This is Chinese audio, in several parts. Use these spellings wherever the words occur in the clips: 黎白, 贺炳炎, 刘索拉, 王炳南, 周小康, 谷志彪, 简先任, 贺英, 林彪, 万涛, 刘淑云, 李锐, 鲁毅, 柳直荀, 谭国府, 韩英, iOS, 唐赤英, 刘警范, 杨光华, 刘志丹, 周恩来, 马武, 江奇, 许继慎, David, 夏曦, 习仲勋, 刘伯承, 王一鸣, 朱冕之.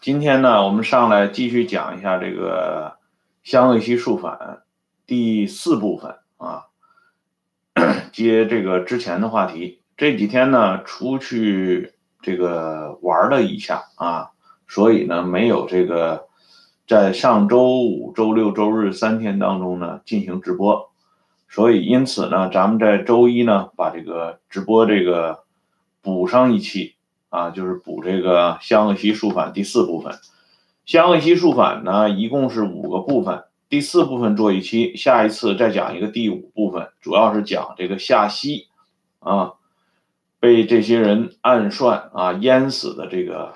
今天呢，我们上来继续讲一下这个相对析数反第4部分啊，接这个之前的话题。这几天呢，出去这个玩了一下啊，所以呢，没有这个在上周五、周六、周日三天当中呢进行直播，所以因此呢，咱们在周一呢把这个直播这个补上一期。啊，就是补这个相对析数反第4部分。相对析数反呢，一共是5个部分，第4部分做一期，下一次再讲一个第5部分，主要是讲这个夏曦啊，被这些人暗算啊淹死的这个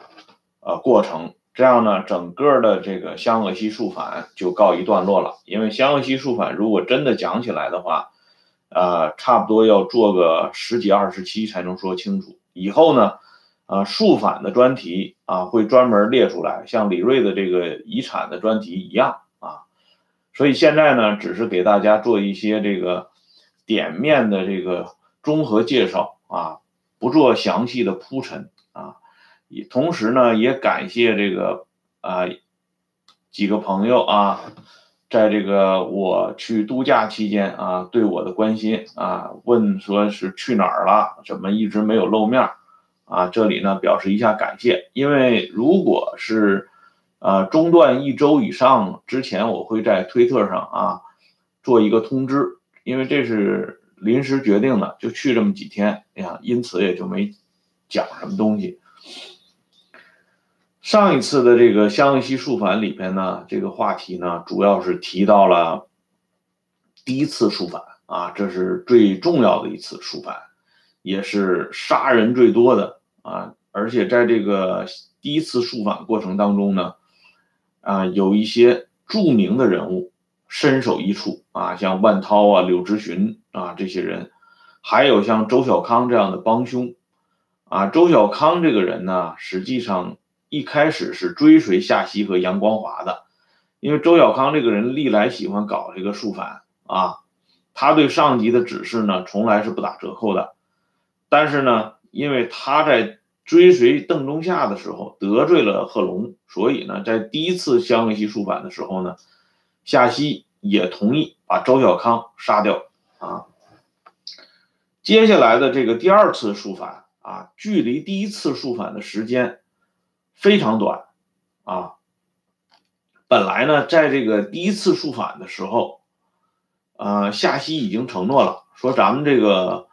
过程。这样呢，整个的这个相对析数反就告一段落了。因为相对析数反如果真的讲起来的话，差不多要做个十几二十期才能说清楚。以后呢。数反的专题啊，会专门列出来，像李锐的这个遗产的专题一样啊。所以现在呢，只是给大家做一些这个点面的这个综合介绍啊，不做详细的铺陈啊。同时呢，也感谢这个几个朋友啊，在这个我去度假期间啊，对我的关心啊，问说是去哪儿了，怎么一直没有露面。啊，这里呢表示一下感谢，因为如果是中断一周以上之前，我会在推特上啊做一个通知，因为这是临时决定的，就去这么几天呀，因此也就没讲什么东西。上一次的这个相对析数反里边呢，这个话题呢主要是提到了第一次数反啊，这是最重要的一次数反。也是杀人最多的啊，而且在这个第一次数反过程当中呢，有一些著名的人物身首异处啊，像万涛啊、柳直荀啊这些人，还有像周小康这样的帮凶啊。周小康这个人呢，实际上一开始是追随夏曦和杨光华的，因为周小康这个人历来喜欢搞这个数反啊，他对上级的指示呢，从来是不打折扣的。但是呢，因为他在追随邓中夏的时候得罪了贺龙，所以呢，在第一次相对析数反的时候呢，夏曦也同意把周小康杀掉啊。接下来的这个第二次数反啊，距离第一次数反的时间非常短啊。本来呢，在这个第一次数反的时候，夏曦已经承诺了，说咱们这个。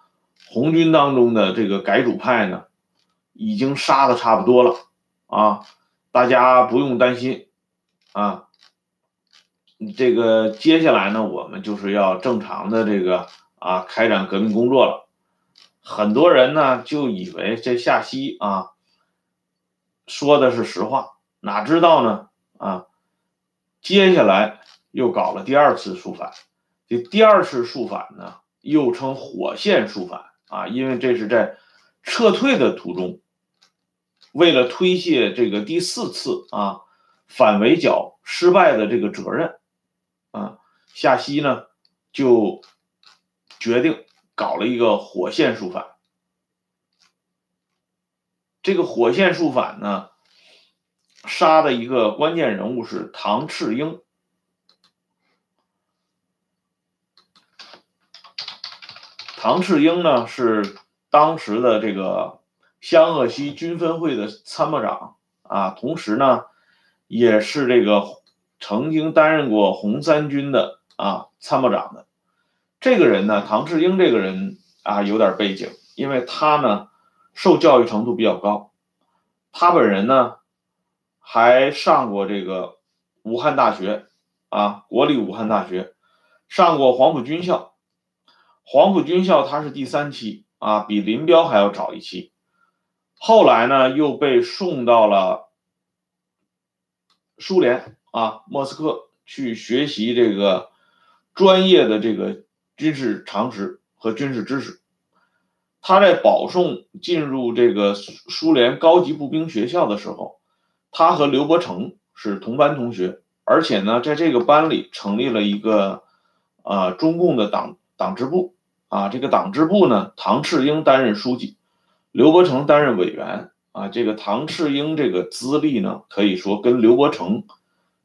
红军当中的这个改组派呢，已经杀的差不多了啊，大家不用担心啊。这个接下来呢，我们就是要正常的这个开展革命工作了。很多人呢就以为这夏曦啊说的是实话，哪知道呢接下来又搞了第二次数反。这第二次数反呢，又称火线数反。啊，因为这是在撤退的途中，为了推卸这个第4次反围剿失败的这个责任夏曦呢就决定搞了一个火线数反。这个火线数反呢，杀的一个关键人物是唐赤英。唐赤英呢是当时的这个湘鄂西军分会的参谋长啊，同时呢也是这个曾经担任过红三军的参谋长的。这个人呢，唐赤英这个人有点背景，因为他呢受教育程度比较高，他本人呢还上过这个武汉大学国立武汉大学，上过黄埔军校。黄埔军校他是第3期比林彪还要早一期。后来呢又被送到了苏联莫斯科去学习这个专业的这个军事常识和军事知识。他在保送进入这个苏联高级步兵学校的时候，他和刘伯承是同班同学，而且呢在这个班里成立了一个中共的党支部。这个党支部呢，唐赤英担任书记，刘伯承担任委员啊，这个唐赤英这个资历呢，可以说跟刘伯承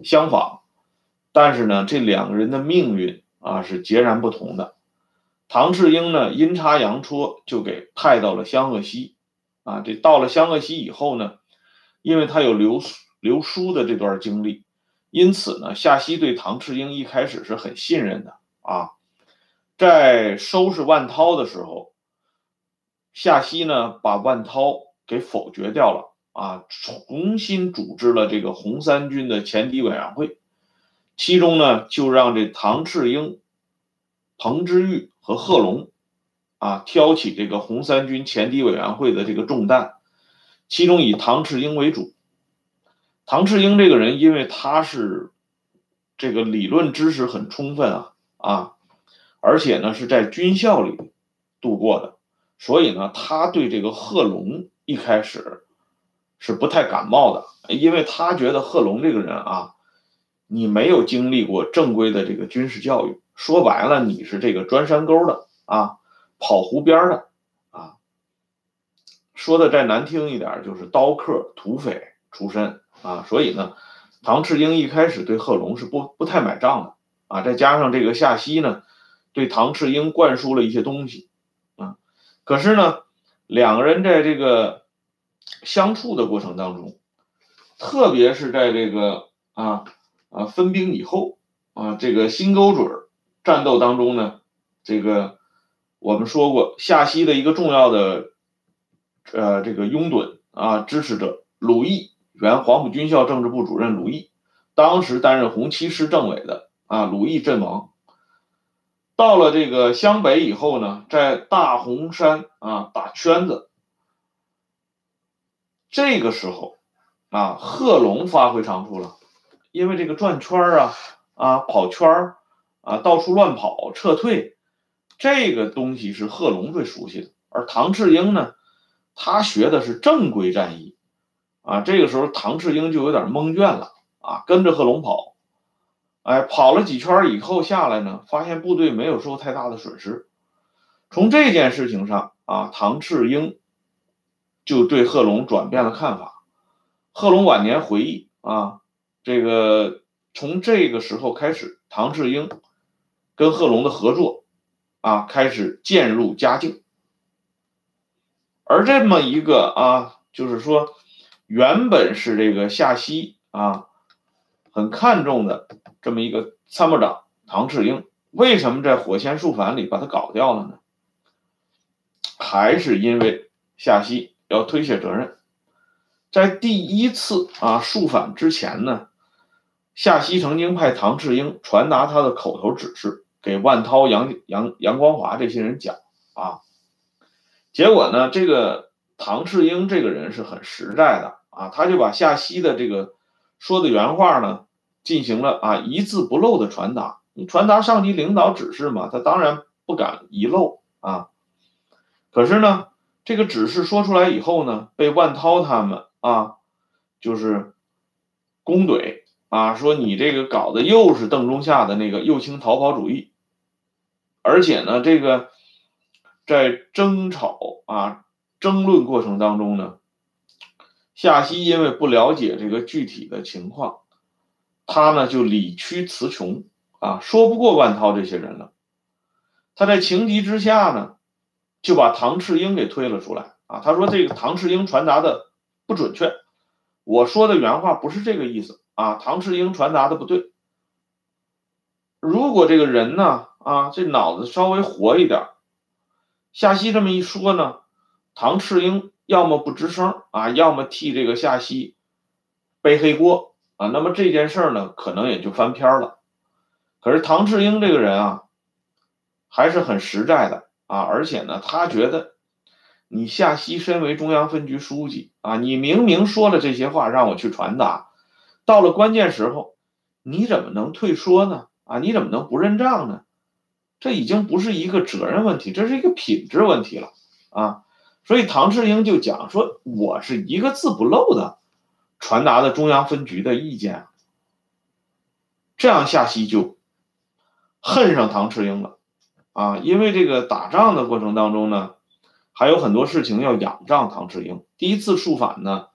相仿，但是呢，这两个人的命运啊是截然不同的。唐赤英呢，阴差阳错就给派到了湘鄂西，啊，这到了湘鄂西以后呢，因为他有刘书的这段经历，因此呢，夏曦对唐赤英一开始是很信任的啊。在收拾万涛的时候，夏曦呢把万涛给否决掉了啊，重新组织了这个红三军的前敌委员会，其中呢就让这唐赤英、彭之玉和贺龙啊挑起这个红三军前敌委员会的这个重担，其中以唐赤英为主。唐赤英这个人，因为他是这个理论知识很充分啊，而且呢是在军校里度过的，所以呢他对这个贺龙一开始是不太感冒的，因为他觉得贺龙这个人啊，你没有经历过正规的这个军事教育，说白了你是这个钻山沟的啊，跑湖边的啊，说的再难听一点就是刀客土匪出身啊，所以呢唐赤英一开始对贺龙是不太买账的啊，再加上这个夏曦呢对唐赤英灌输了一些东西啊，可是呢两个人在这个相处的过程当中，特别是在这个分兵以后啊，这个新沟嘴战斗当中呢，这个我们说过夏曦的一个重要的这个拥趸啊支持者鲁毅，原黄埔军校政治部主任鲁毅，当时担任红七师政委的啊，鲁毅阵亡。到了这个湘北以后呢，在大红山啊打圈子，这个时候啊贺龙发挥长处了，因为这个转圈啊跑圈啊到处乱跑撤退，这个东西是贺龙最熟悉的，而唐赤英呢他学的是正规战役啊，这个时候唐赤英就有点蒙圈了啊，跟着贺龙跑。哎，跑了几圈以后下来呢，发现部队没有受太大的损失。从这件事情上啊，唐赤英就对贺龙转变了看法。贺龙晚年回忆啊，这个从这个时候开始，唐赤英跟贺龙的合作啊开始渐入佳境。而这么一个啊，就是说原本是这个夏曦啊很看重的这么一个参谋长唐赤英，为什么在火线肃反里把他搞掉了呢？还是因为夏曦要推卸责任。在第一次啊肃反之前呢，夏曦曾经派唐赤英传达他的口头指示给万涛、杨光华这些人讲啊。结果呢，这个唐赤英这个人是很实在的啊，他就把夏曦的这个说的原话呢进行了啊一字不漏的传达，你传达上级领导指示嘛，他当然不敢遗漏啊。可是呢，这个指示说出来以后呢，被万涛他们啊就是攻怼啊，说你这个搞的又是邓中夏的那个右倾逃跑主义，而且呢，这个在争吵啊争论过程当中呢，夏曦因为不了解这个具体的情况。他呢就理屈词穷啊，说不过万涛这些人了。他在情急之下呢，就把唐赤英给推了出来啊。他说这个唐赤英传达的不准确，我说的原话不是这个意思啊，唐赤英传达的不对。如果这个人呢啊这脑子稍微活一点，夏曦这么一说呢，唐赤英要么不吱声啊，要么替这个夏曦背黑锅。啊，那么这件事呢，可能也就翻篇了。可是唐赤英这个人啊，还是很实在的啊，而且呢，他觉得你夏曦身为中央分局书记啊，你明明说了这些话让我去传达，到了关键时候，你怎么能退缩呢？啊，你怎么能不认账呢？这已经不是一个责任问题，这是一个品质问题了啊。所以唐赤英就讲说，我是一个字不漏的。传达的中央分局的意见，这样夏曦就恨上唐赤英了啊！因为这个打仗的过程当中呢，还有很多事情要仰仗唐赤英第一次肃反呢，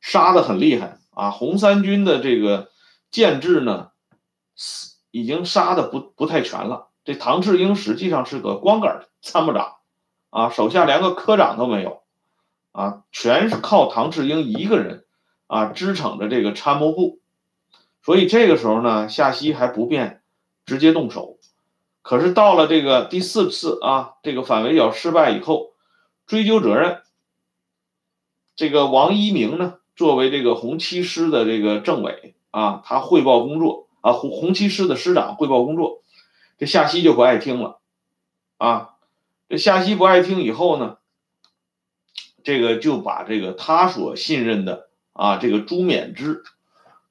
杀得很厉害啊！红三军的这个建制呢，已经杀得不太全了。这唐志英实际上是个光杆参谋长啊，手下连个科长都没有啊，全是靠唐志英一个人啊支撑着这个参谋部。所以这个时候呢，夏曦还不便直接动手。可是到了这个第四次啊，这个反围剿失败以后，追究责任，这个王一鸣呢，作为这个红七师的这个政委啊，他汇报工作啊，红七师的师长汇报工作，这夏曦就不爱听了啊。这夏曦不爱听以后呢，这个就把这个他所信任的啊，这个朱冕之。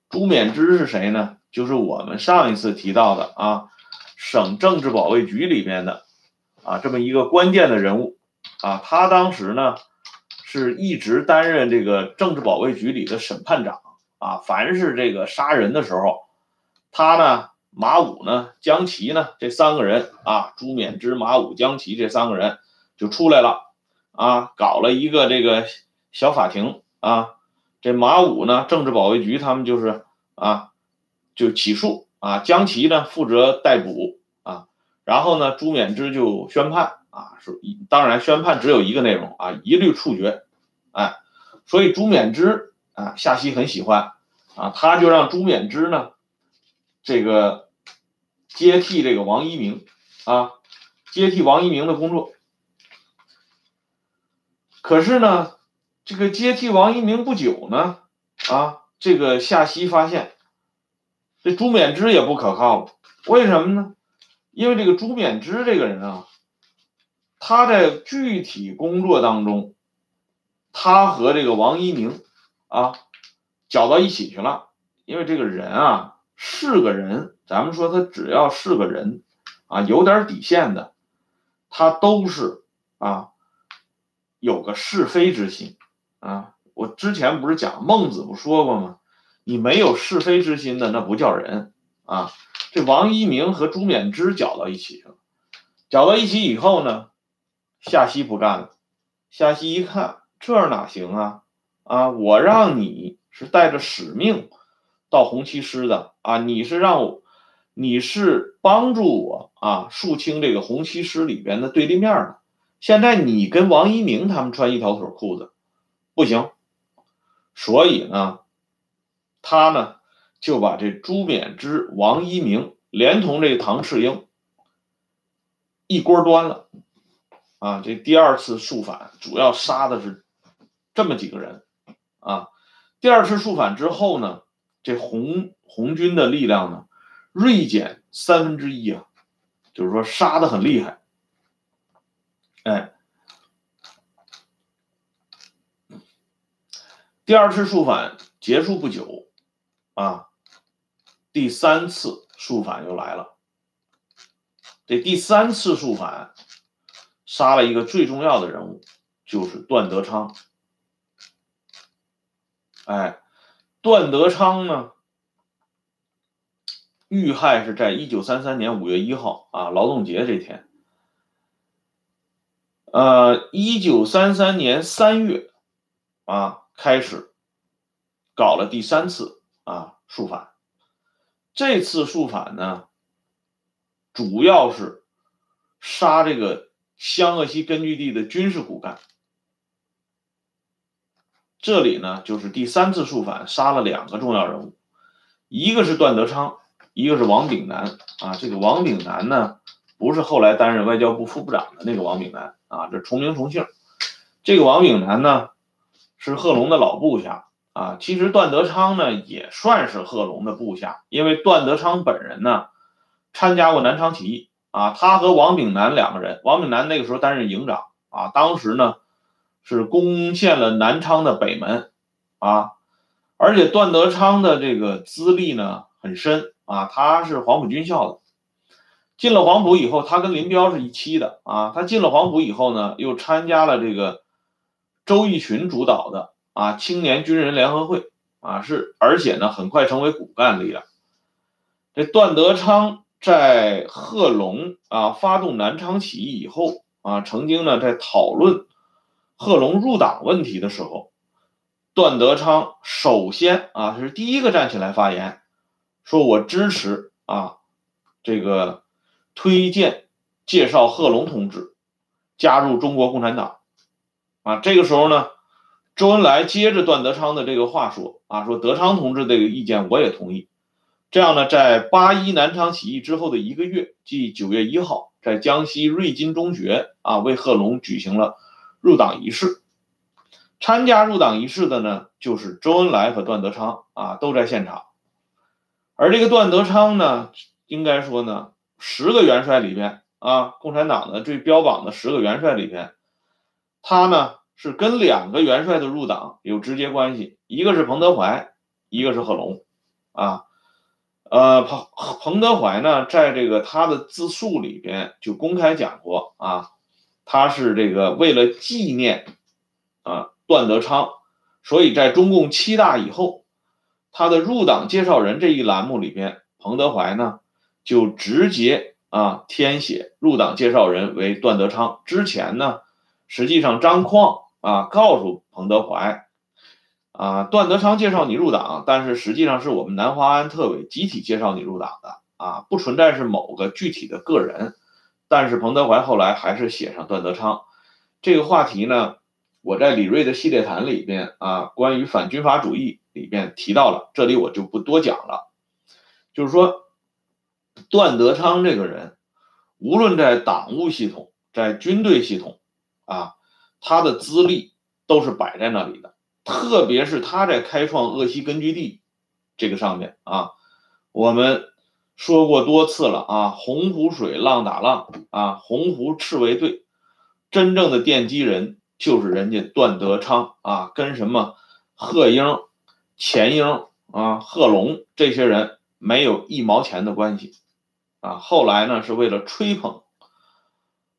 朱冕之是谁呢？就是我们上一次提到的啊，省政治保卫局里面的啊这么一个关键的人物啊。他当时呢是一直担任这个政治保卫局里的审判长啊，凡是这个杀人的时候，他呢马武呢江奇呢这三个人啊，朱冕之、马武、江奇这三个人就出来了啊，搞了一个这个小法庭啊。这马武呢，政治保卫局他们就是啊，就起诉啊；江奇呢负责逮捕啊，然后呢朱冕之就宣判啊，是当然宣判只有一个内容啊，一律处决，哎，所以朱冕之啊，夏曦很喜欢啊，他就让朱冕之呢，这个接替这个王一鸣啊，接替王一鸣的工作。可是呢，这个接替王一鸣不久呢，啊，这个夏曦发现这朱冕之也不可靠了。为什么呢？因为这个朱冕之这个人啊，他在具体工作当中，他和这个王一鸣啊搅到一起去了。因为这个人啊是个人，咱们说他只要是个人啊，有点底线的，他都是啊有个是非之心。啊，我之前不是讲孟子不说过吗？你没有是非之心的，那不叫人啊。这王一鸣和朱冕之搅到一起了，搅到一起以后呢，夏曦不干了。夏曦一看，这哪行啊？啊，我让你是带着使命到红七师的啊，你是让我，你是帮助我啊，肃清这个红七师里边的对立面的。现在你跟王一鸣他们穿一条腿裤子。不行，所以呢他呢就把这朱冕之、王一鸣连同这唐赤英一锅端了啊。这第二次肃反主要杀的是这么几个人啊。第二次肃反之后呢，这红军的力量呢锐减1/3啊，就是说杀的很厉害。哎，第二次肃反结束不久啊，第三次肃反又来了。这第三次肃反杀了一个最重要的人物，就是段德昌。哎，段德昌呢遇害是在1933年5月1号啊，劳动节这天。1933年3月啊开始搞了第三次啊肃反。这次肃反呢主要是杀这个湘鄂西根据地的军事骨干。这里呢就是第三次肃反杀了两个重要人物，一个是段德昌，一个是王炳南啊。这个王炳南呢不是后来担任外交部副部长的那个王炳南啊，这重名重姓。这个王炳南呢是贺龙的老部下啊，其实段德昌呢也算是贺龙的部下，因为段德昌本人呢参加过南昌起义啊，他和王炳南两个人，王炳南那个时候担任营长啊，当时呢是攻陷了南昌的北门啊，而且段德昌的这个资历呢很深啊，他是黄埔军校的，进了黄埔以后，他跟林彪是一期的啊，他进了黄埔以后呢又参加了这个周逸群主导的啊青年军人联合会啊，是而且呢很快成为骨干力量。这段德昌在贺龙啊发动南昌起义以后啊，曾经呢在讨论贺龙入党问题的时候段德昌首先啊，是第一个站起来发言，说我支持啊这个推荐介绍贺龙同志加入中国共产党啊。这个时候呢，周恩来接着段德昌的这个话说啊，说德昌同志这个意见我也同意。这样呢，在81南昌起义之后的一个月，即9月1号，在江西瑞金中学啊为贺龙举行了入党仪式。参加入党仪式的呢，就是周恩来和段德昌啊都在现场。而这个段德昌呢，应该说呢，10个元帅里边啊，共产党的最标榜的10个元帅里边，他呢是跟2个元帅的入党有直接关系，一个是彭德怀，一个是贺龙啊。彭德怀呢，在这个他的自述里边就公开讲过啊，他是这个为了纪念啊段德昌，所以在中共7大以后，他的入党介绍人这一栏目里边，彭德怀呢就直接啊填写入党介绍人为段德昌。之前呢，实际上张矿啊告诉彭德怀，啊，段德昌介绍你入党，但是实际上是我们南华安特委集体介绍你入党的啊，不存在是某个具体的个人。但是彭德怀后来还是写上段德昌这个话题呢，我在李锐的系列谈里边啊，关于反军阀主义里边提到了，这里我就不多讲了。就是说，段德昌这个人，无论在党务系统、在军队系统啊，他的资历都是摆在那里的。特别是他在开创鄂西根据地这个上面啊，我们说过多次了啊，洪湖水浪打浪啊，洪湖赤卫队，真正的奠基人就是人家段德昌啊，跟什么贺英、钱英啊、贺龙这些人没有一毛钱的关系啊。后来呢，是为了吹捧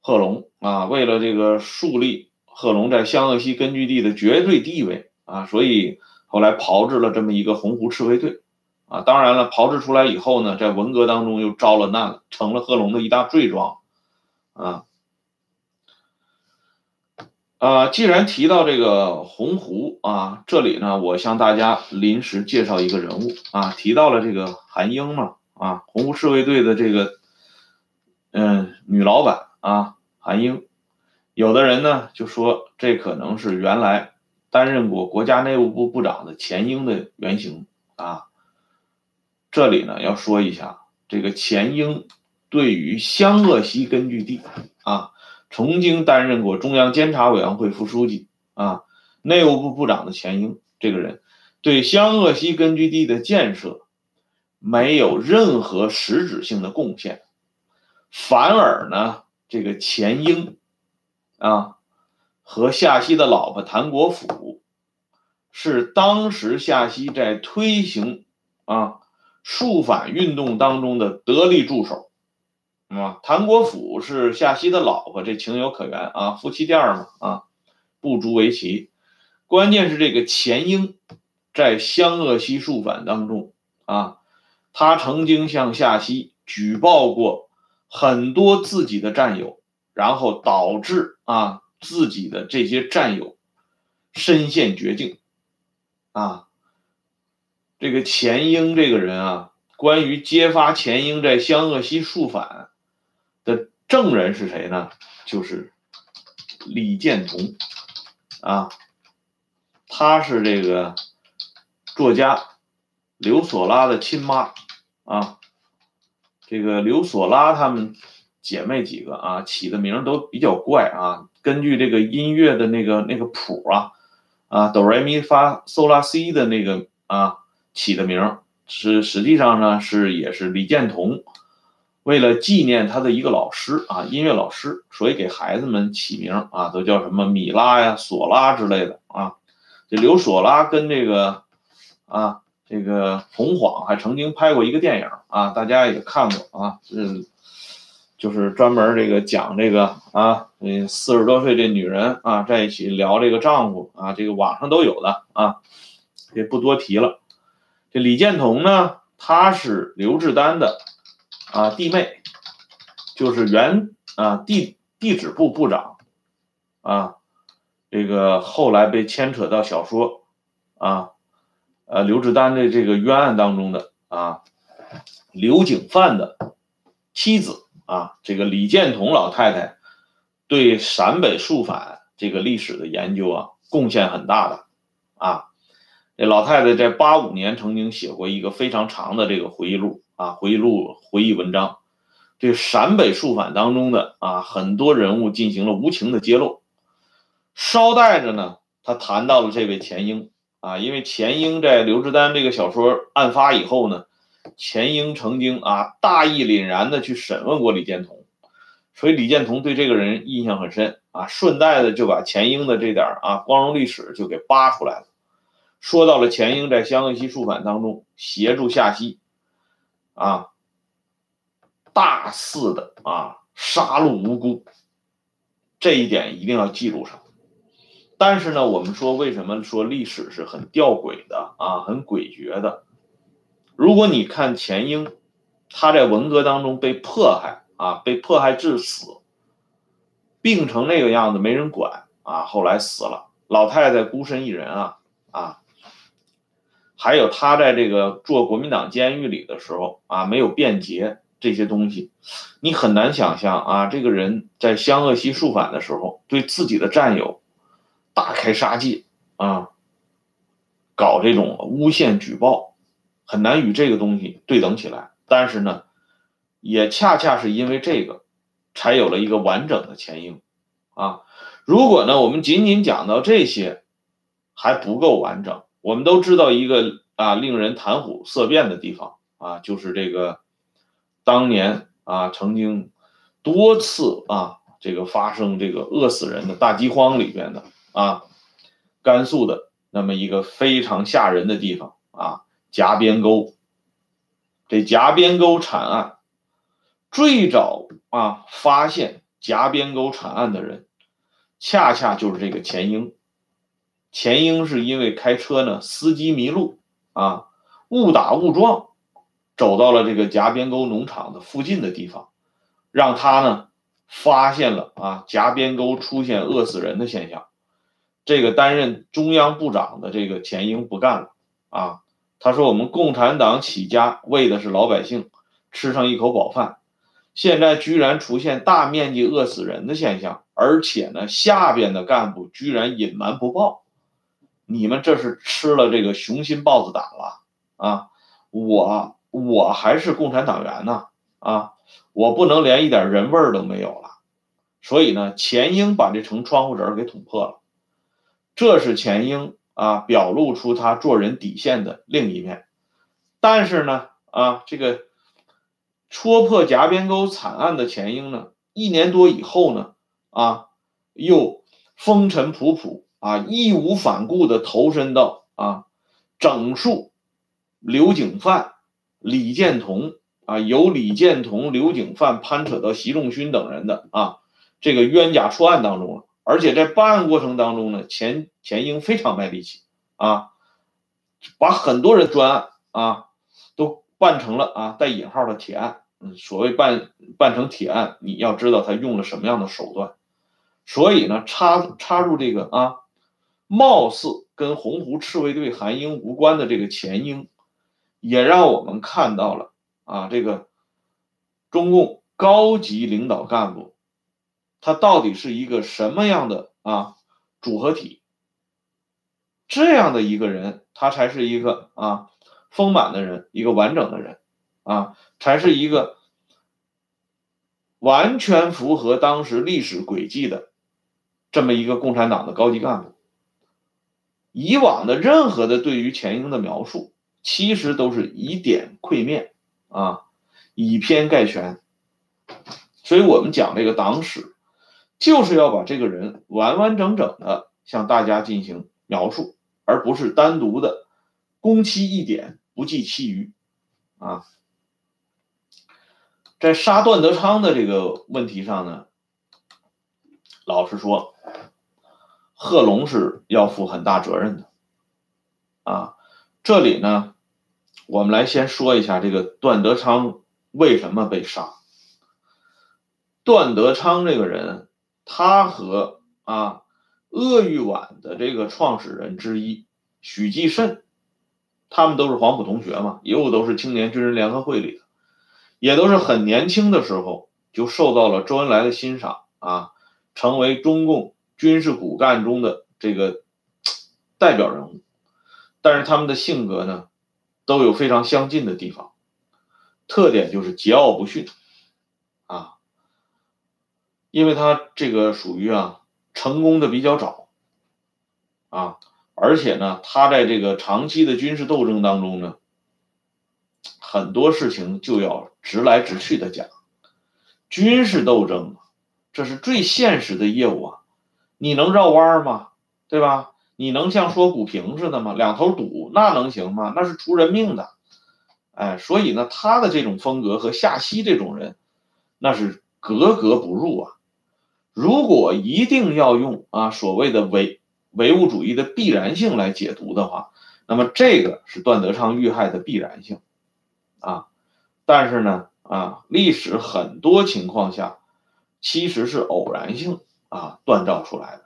贺龙啊，为了这个树立贺龙在湘鄂西根据地的绝对地位。啊，所以后来炮制了这么一个洪湖赤卫队啊，当然了，炮制出来以后呢，在文革当中又遭了难了，成了贺龙的一大罪状啊。既然提到这个洪湖啊，这里呢，我向大家临时介绍一个人物啊，提到了这个韩英嘛啊，洪湖赤卫队的这个女老板啊，韩英，有的人呢就说这可能是原来担任过国家内务部部长的钱英的原型啊。这里呢要说一下，这个钱英对于湘鄂西根据地啊，曾经担任过中央监察委员会副书记啊，内务部部长的钱英这个人，对湘鄂西根据地的建设没有任何实质性的贡献，反而呢，这个钱英啊和夏曦的老婆谭国府是当时夏曦在推行啊肃反运动当中的得力助手啊。谭国府是夏曦的老婆，这情有可原啊，夫妻店嘛啊，不足为奇。关键是这个钱英在湘鄂西肃反当中啊，他曾经向夏曦举报过很多自己的战友，然后导致啊自己的这些战友身陷绝境啊。这个钱英这个人啊，关于揭发钱英在湘鄂西肃反的证人是谁呢？就是李建同啊，他是这个作家刘索拉的亲妈啊。这个刘索拉他们姐妹几个啊，起的名都比较怪啊，根据这个音乐的那个谱啊，啊，哆来咪发嗦拉西的那个啊起的名，是实际上呢是也是李建同为了纪念他的一个老师啊，音乐老师，所以给孩子们起名啊，都叫什么米拉呀、索拉之类的啊。这刘索拉跟这个啊这个洪晃还曾经拍过一个电影啊，大家也看过啊，就是专门这个讲这个啊，40多岁这女人啊在一起聊这个丈夫啊，这个网上都有的啊，也不多提了。这李建同呢，她是刘志丹的啊弟妹，就是原啊地质部部长啊，这个后来被牵扯到小说啊，刘志丹的这个冤案当中的啊，刘警范的妻子啊，这个李建同老太太对陕北肃反这个历史的研究啊，贡献很大的啊。这老太太在85年曾经写过一个非常长的这个回忆录啊，回忆文章，对陕北肃反当中的啊很多人物进行了无情的揭露。捎带着呢，他谈到了这位钱英啊，因为钱英在刘志丹这个小说案发以后呢，钱英曾经啊大义凛然的去审问过李建同，所以李建同对这个人印象很深啊，顺带的就把钱英的这点啊光荣历史就给扒出来了。说到了钱英在湘鄂西肃反当中协助夏曦啊，大肆的啊杀戮无辜，这一点一定要记录上。但是呢，我们说为什么说历史是很吊诡的啊，很诡谲的？如果你看钱英，他在文革当中被迫害啊，被迫害致死，病成那个样子没人管啊，后来死了，老太太孤身一人啊。还有他在这个做国民党监狱里的时候啊，没有便捷，这些东西你很难想象啊，这个人在湘鄂西肃反的时候对自己的战友大开杀戒啊，搞这种诬陷举报，很难与这个东西对等起来。但是呢，也恰恰是因为这个才有了一个完整的前因啊。如果呢我们仅仅讲到这些还不够完整，我们都知道一个啊令人谈虎色变的地方啊，就是这个当年啊曾经多次啊这个发生这个饿死人的大饥荒里边的啊甘肃的那么一个非常吓人的地方啊，夹边沟。这夹边沟惨案最早啊发现夹边沟惨案的人恰恰就是这个钱英。钱英是因为开车呢司机迷路啊，误打误撞走到了这个夹边沟农场的附近的地方，让他呢发现了啊夹边沟出现饿死人的现象。这个担任中央部长的这个钱英不干了啊，他说我们共产党起家为的是老百姓吃上一口饱饭，现在居然出现大面积饿死人的现象，而且呢下边的干部居然隐瞒不报，你们这是吃了这个雄心豹子胆了啊！我还是共产党员呢啊！我不能连一点人味儿都没有了。所以呢，钱英把这层窗户纸给捅破了，这是钱英啊表露出他做人底线的另一面。但是呢啊，这个戳破夹边沟惨案的钱英呢，一年多以后呢啊，又风尘仆仆。啊，义无反顾的投身到啊，整肃刘警范、李建同啊，由李建同、刘警范攀扯到习仲勋等人的啊这个冤假错案当中了。而且在办案过程当中呢，钱英非常卖力气啊，把很多人专案啊都办成了啊带引号的铁案。所谓办成铁案，你要知道他用了什么样的手段。所以呢，插入这个啊。貌似跟洪湖赤卫队韩英无关的这个钱英，也让我们看到了啊，这个中共高级领导干部，他到底是一个什么样的啊组合体？这样的一个人，他才是一个啊丰满的人，一个完整的人啊，才是一个完全符合当时历史轨迹的这么一个共产党的高级干部。以往的任何的对于钱英的描述，其实都是以点窥面啊，以偏概全。所以我们讲这个党史，就是要把这个人完完整整的向大家进行描述，而不是单独的攻其一点不计其余啊。在杀段德昌的这个问题上呢，老实说，贺龙是要负很大责任的啊。这里呢，我们来先说一下这个段德昌为什么被杀。段德昌这个人，他和啊鄂豫皖的这个创始人之一许继慎，他们都是黄埔同学嘛，又都是青年军人联合会里的，也都是很年轻的时候就受到了周恩来的欣赏啊，成为中共军事骨干中的这个代表人物。但是他们的性格呢，都有非常相近的地方，特点就是桀骜不驯啊，因为他这个属于成功的比较早啊，而且呢，他在这个长期的军事斗争当中呢，很多事情就要直来直去的讲。军事斗争这是最现实的业务啊，你能绕弯吗？对吧？你能像说股评似的吗？两头堵那能行吗？那是出人命的。哎，所以呢，他的这种风格和夏曦这种人那是格格不入啊。如果一定要用所谓的唯物主义的必然性来解读的话，那么这个是段德昌遇害的必然性啊。但是呢历史很多情况下其实是偶然性锻造出来的。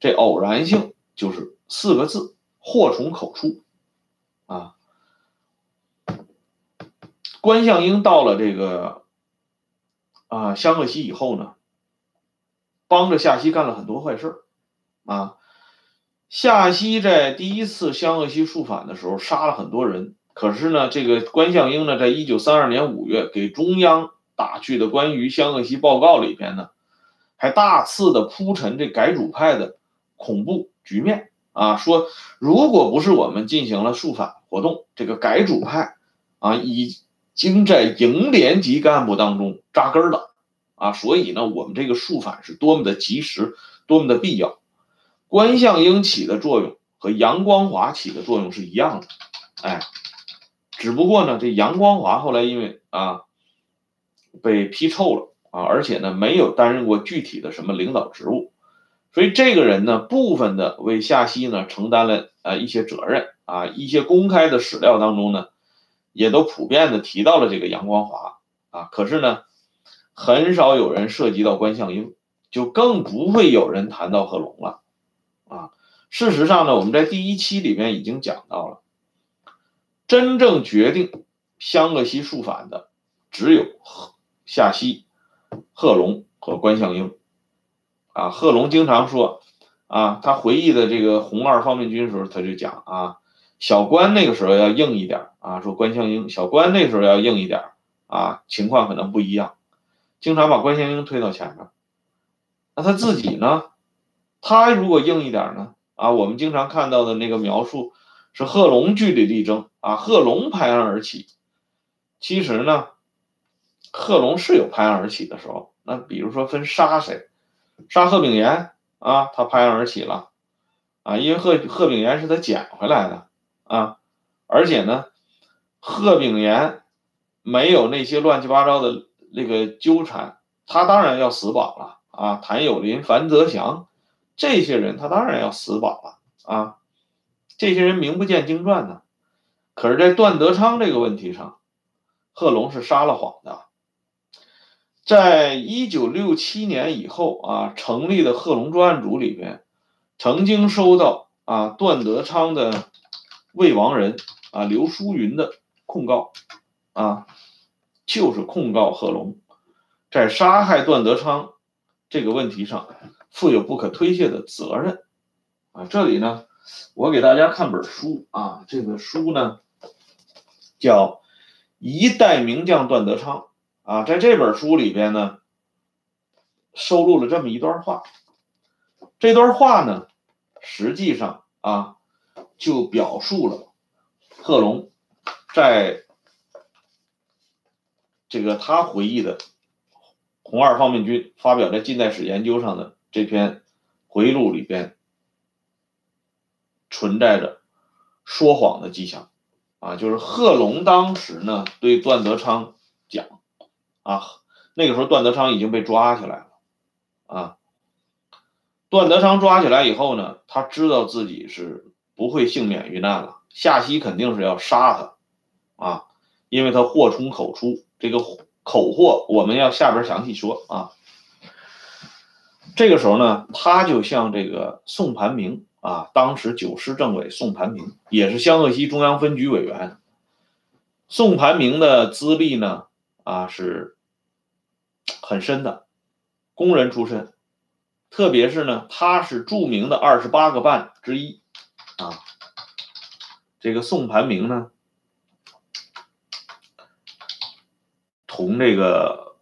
这偶然性就是四个字，祸从口出关向英到了这个湘鄂西以后呢，帮着夏曦干了很多坏事夏曦在第一次湘鄂西肃反的时候杀了很多人，可是呢，这个关向英呢，在1932年5月给中央打去的关于湘鄂西报告里边呢，还大肆的铺陈这改组派的恐怖局面说如果不是我们进行了肃反活动，这个改组派已经在营连级干部当中扎根了所以呢，我们这个肃反是多么的及时，多么的必要。关向英起的作用和杨光华起的作用是一样的只不过呢，这杨光华后来因为被批臭了而且呢没有担任过具体的什么领导职务，所以这个人呢部分的为夏曦呢承担了一些责任一些公开的史料当中呢也都普遍的提到了这个杨光华可是呢很少有人涉及到关向英，就更不会有人谈到贺龙了事实上呢，我们在第一期里面已经讲到了，真正决定湘鄂西肃反的只有夏曦、贺龙和关向英贺龙经常说他回忆的这个红二方面军的时候，他就讲小关那个时候要硬一点说关向英小关那个时候要硬一点情况可能不一样，经常把关向英推到前面。那他自己呢，他如果硬一点呢我们经常看到的那个描述是贺龙据理力争贺龙拍案而起。其实呢，贺龙是有拍案而起的时候，那比如说分杀谁，杀贺炳炎他拍案而起了因为贺炳炎是他捡回来的而且呢，贺炳炎没有那些乱七八糟的那个纠缠，他当然要死保了谭友林、樊泽祥这些人他当然要死保了这些人名不见经传呢。可是在段德昌这个问题上，贺龙是撒了谎的。在1967年以后成立的贺龙专案组里面，曾经收到段德昌的未亡人刘书云的控告就是控告贺龙在杀害段德昌这个问题上负有不可推卸的责任这里呢，我给大家看本书这个书呢叫一代名将段德昌在这本书里边呢收录了这么一段话，这段话呢实际上就表述了贺龙在这个他回忆的红二方面军发表在近代史研究上的这篇回忆录里边存在着说谎的迹象就是贺龙当时呢对段德昌讲那个时候段德昌已经被抓起来了段德昌抓起来以后呢，他知道自己是不会幸免于难了，夏曦肯定是要杀他因为他祸从口出，这个口祸我们要下边详细说这个时候呢，他就向这个宋盘明啊，当时九师政委宋盘明也是湘鄂西中央分局委员。宋盘明的资历呢啊是很深的，工人出身，特别是呢他是著名的28个办之一啊。这个宋盘明呢同这个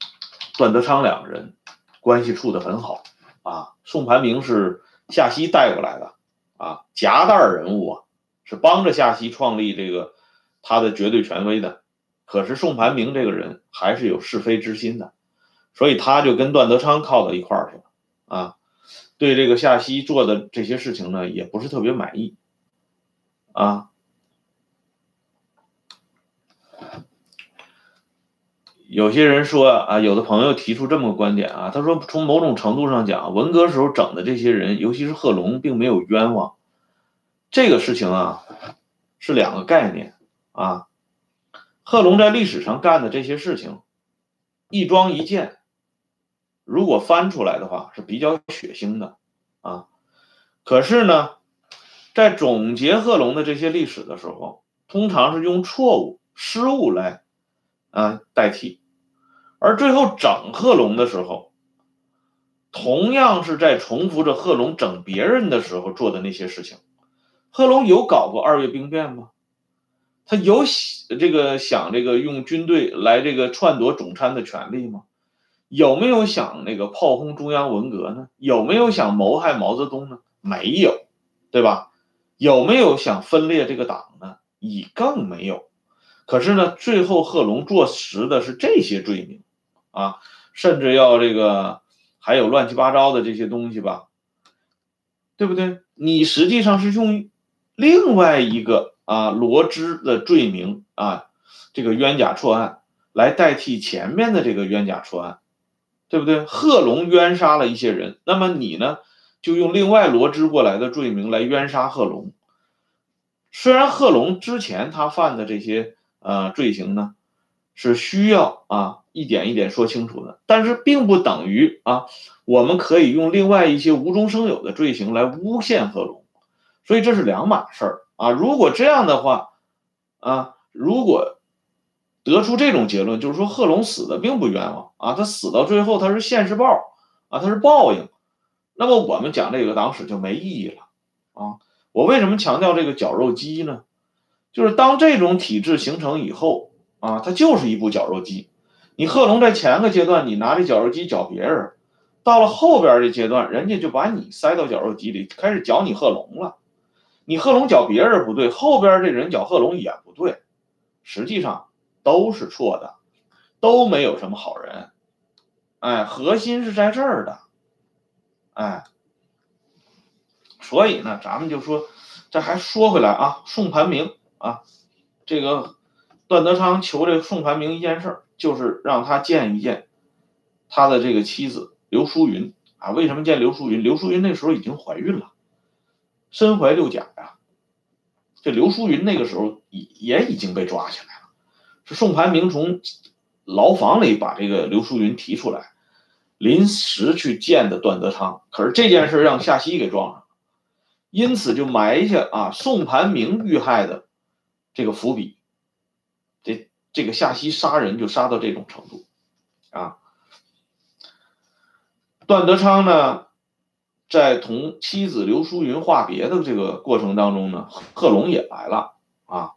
段德昌两个人关系处得很好啊。宋盘明是夏曦带过来的啊，夹带人物啊，是帮着夏曦创立这个他的绝对权威的。可是宋盘明这个人还是有是非之心的，所以他就跟段德昌靠到一块儿去了啊，对这个夏曦做的这些事情呢也不是特别满意啊。有些人说啊，有的朋友提出这么个观点啊，他说从某种程度上讲，文革时候整的这些人，尤其是贺龙，并没有冤枉。这个事情啊，是两个概念啊。贺龙在历史上干的这些事情，一桩一件，如果翻出来的话，是比较血腥的啊。可是呢，在总结贺龙的这些历史的时候，通常是用错误、失误来代替。而最后整贺龙的时候，同样是在重复着贺龙整别人的时候做的那些事情。贺龙有搞过二月兵变吗？他有这个想这个用军队来这个篡夺总参的权利吗？有没有想那个炮轰中央文革呢？有没有想谋害毛泽东呢？没有，对吧？有没有想分裂这个党呢？也更没有。可是呢，最后贺龙坐实的是这些罪名啊，甚至要这个还有乱七八糟的这些东西吧，对不对？你实际上是用另外一个啊罗织的罪名啊，这个冤假错案来代替前面的这个冤假错案，对不对？贺龙冤杀了一些人，那么你呢就用另外罗织过来的罪名来冤杀贺龙。虽然贺龙之前他犯的这些罪行呢是需要啊一点一点说清楚的，但是并不等于啊我们可以用另外一些无中生有的罪行来诬陷贺龙，所以这是两码事儿啊。如果这样的话啊，如果得出这种结论，就是说贺龙死的并不冤枉啊，他死到最后他是现世报啊，他是报应，那么我们讲这个党史就没意义了啊。我为什么强调这个绞肉机呢？就是当这种体制形成以后啊，它就是一部绞肉机。你贺龙在前个阶段你拿着绞肉机绞别人，到了后边的阶段人家就把你塞到绞肉机里开始绞你贺龙了。你贺龙绞别人不对，后边这人绞贺龙也不对，实际上都是错的，都没有什么好人。哎，核心是在这儿的。哎，所以呢咱们就说，这还说回来啊，宋盘明啊，这个段德昌求这个宋盘明一件事，就是让他见一见他的这个妻子刘淑云啊。为什么见刘淑云？刘淑云那时候已经怀孕了，身怀六甲呀。这刘淑云那个时候也已经被抓起来了，是宋盘明从牢房里把这个刘淑云提出来，临时去见的段德昌。可是这件事让夏曦给撞上，因此就埋下啊宋盘明遇害的这个伏笔。这个夏曦杀人就杀到这种程度啊。段德昌呢在同妻子刘淑云话别的这个过程当中呢，贺龙也来了啊。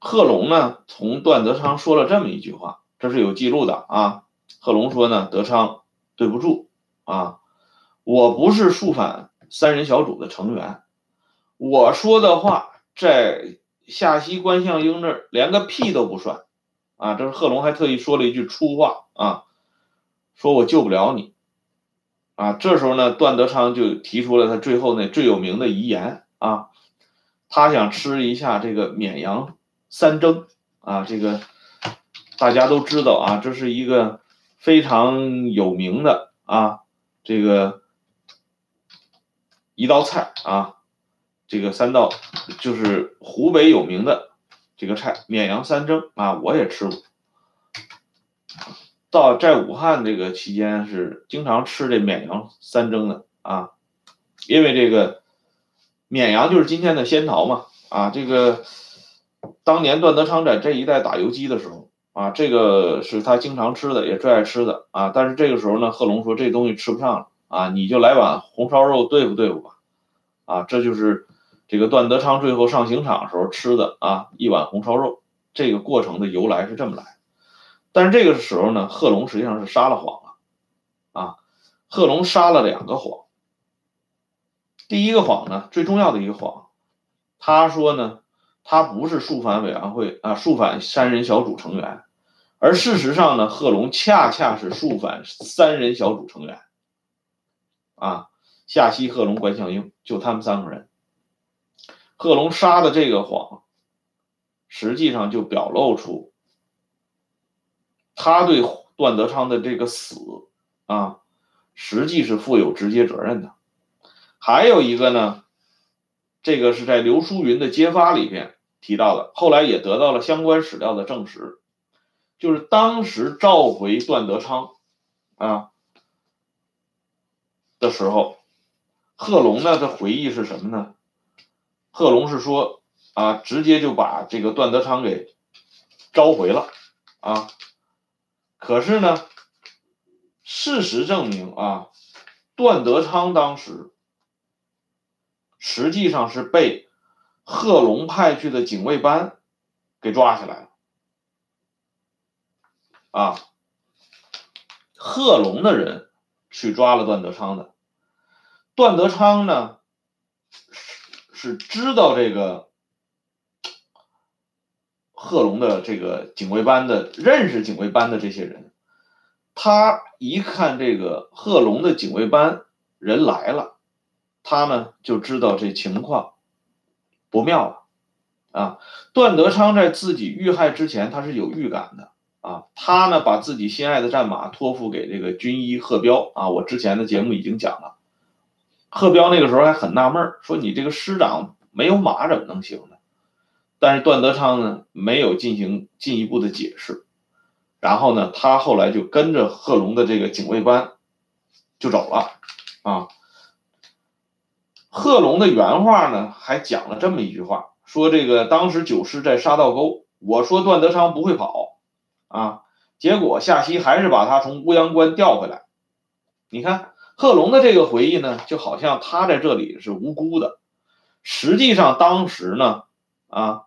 贺龙呢同段德昌说了这么一句话，这是有记录的啊。贺龙说呢，德昌对不住啊，我不是肃反三人小组的成员，我说的话在夏曦、关向英那儿连个屁都不算啊。这是贺龙还特意说了一句粗话啊，说我救不了你啊。这时候呢，段德昌就提出了他最后那最有名的遗言啊，他想吃一下这个绵阳三蒸啊。这个大家都知道啊，这是一个非常有名的啊这个一道菜啊。这个三道就是湖北有名的这个菜，绵阳三蒸啊，我也吃过。到在武汉这个期间是经常吃这绵阳三蒸的啊，因为这个绵阳就是今天的仙桃嘛啊，这个当年段德昌在这一带打游击的时候啊，这个是他经常吃的，也最爱吃的啊。但是这个时候呢，贺龙说这东西吃不上了啊，你就来碗红烧肉对付对付吧啊，这就是这个段德昌最后上刑场的时候吃的啊，一碗红烧肉。这个过程的由来是这么来的，但是这个时候呢，贺龙实际上是杀了谎了啊。贺龙杀了两个谎，第一个谎呢，最重要的一个谎，他说呢，他不是肃反委员会啊，肃反三人小组成员，而事实上呢，贺龙恰恰是肃反三人小组成员啊，夏曦、贺龙、关向应，就他们三个人。贺龙杀的这个谎实际上就表露出他对段德昌的这个死啊，实际是负有直接责任的。还有一个呢，这个是在刘书云的揭发里边提到的，后来也得到了相关史料的证实，就是当时召回段德昌啊的时候，贺龙呢的回忆是什么呢？贺龙是说啊，直接就把这个段德昌给召回了啊。可是呢，事实证明啊，段德昌当时实际上是被贺龙派去的警卫班给抓起来了啊，贺龙的人去抓了段德昌的，段德昌呢是知道这个贺龙的这个警卫班的，认识警卫班的这些人，他一看这个贺龙的警卫班人来了，他呢就知道这情况不妙了啊。段德昌在自己遇害之前他是有预感的啊，他呢把自己心爱的战马托付给这个军医贺彪啊，我之前的节目已经讲了，贺彪那个时候还很纳闷，说你这个师长没有马怎么能行呢？但是段德昌呢没有进行进一步的解释，然后呢他后来就跟着贺龙的这个警卫班就走了啊。贺龙的原话呢还讲了这么一句话，说这个当时九师在沙道沟，我说段德昌不会跑啊，结果夏曦还是把他从乌阳关调回来。你看贺龙的这个回忆呢，就好像他在这里是无辜的，实际上当时呢啊，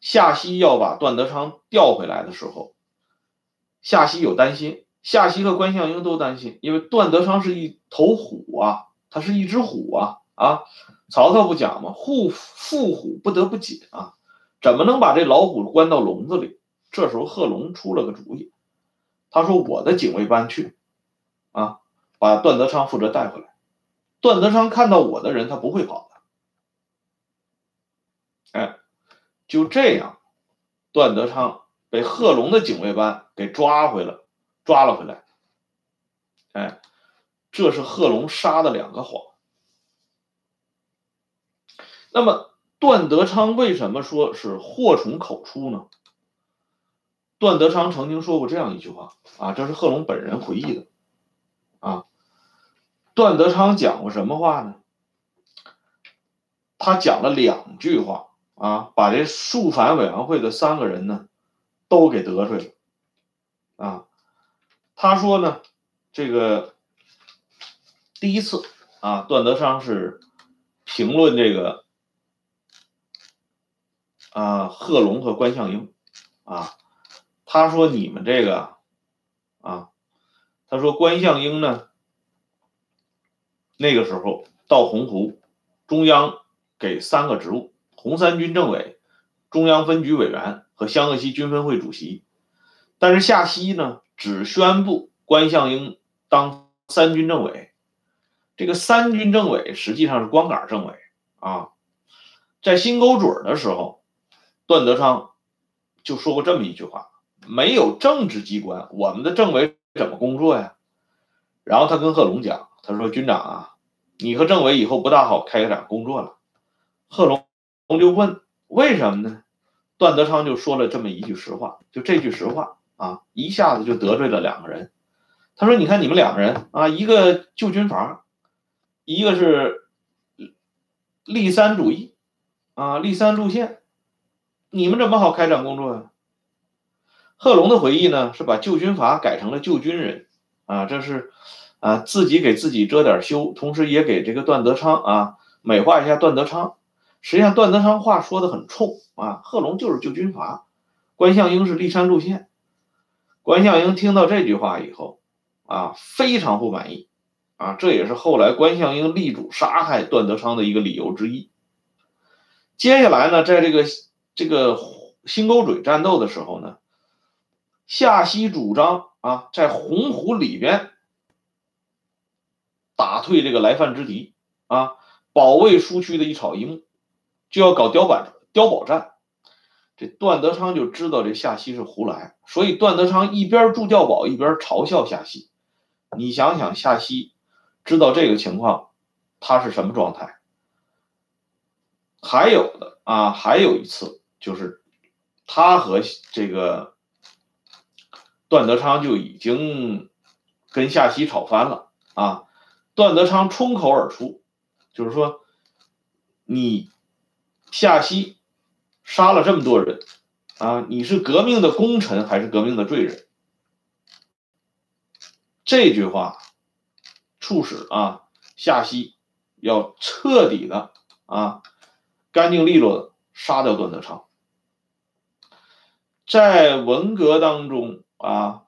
夏曦要把段德昌调回来的时候，夏曦有担心，夏曦和关向应都担心，因为段德昌是一头虎啊，他是一只虎啊啊！曹操不讲吗？父虎不得不解啊，怎么能把这老虎关到笼子里？这时候贺龙出了个主意，他说我的警卫班去啊，把段德昌负责带回来。段德昌看到我的人，他不会跑的。哎，就这样，段德昌被贺龙的警卫班给抓了回来。哎。这是贺龙杀的两个谎。那么段德昌为什么说是祸从口出呢？段德昌曾经说过这样一句话啊，这是贺龙本人回忆的啊。段德昌讲过什么话呢？他讲了两句话啊，把这肃反委员会的三个人呢都给得罪了啊。他说呢，这个第一次啊，段德昌是评论这个啊贺龙和关向应啊，他说你们这个啊，他说关向应呢那个时候到洪湖，中央给三个职务，红三军政委、中央分局委员和湘鄂西军分会主席，但是夏曦呢只宣布关向应当三军政委。这个三军政委实际上是光杆政委啊，在新沟嘴的时候，段德昌就说过这么一句话，没有政治机关，我们的政委怎么工作呀？然后他跟贺龙讲，他说军长啊，你和政委以后不大好开展工作了。贺龙就问为什么呢？段德昌就说了这么一句实话，就这句实话啊，一下子就得罪了两个人。他说：“你看你们两个人啊，一个旧军阀，一个是立三主义啊，立三路线，你们怎么好开展工作呀？”贺龙的回忆呢，是把旧军阀改成了旧军人啊，这是啊自己给自己遮点羞，同时也给这个段德昌啊美化一下段德昌。实际上段德昌话说的很冲啊，贺龙就是旧军阀，关向英是立山路线。关向英听到这句话以后啊，非常不满意啊，这也是后来关向英力主杀害段德昌的一个理由之一。接下来呢，在这个新沟嘴战斗的时候呢，夏曦主张啊，在洪湖里边打退这个来犯之敌啊，保卫苏区的一草一木，就要搞碉堡战。这段德昌就知道这夏曦是胡来，所以段德昌一边筑碉堡一边嘲笑夏曦。你想想，夏曦知道这个情况，他是什么状态？还有一次就是他和这个段德昌就已经跟夏曦吵翻了啊！段德昌冲口而出，就是说你夏曦杀了这么多人啊，你是革命的功臣还是革命的罪人？这句话促使啊夏曦要彻底的啊干净利落的杀掉段德昌。在文革当中啊，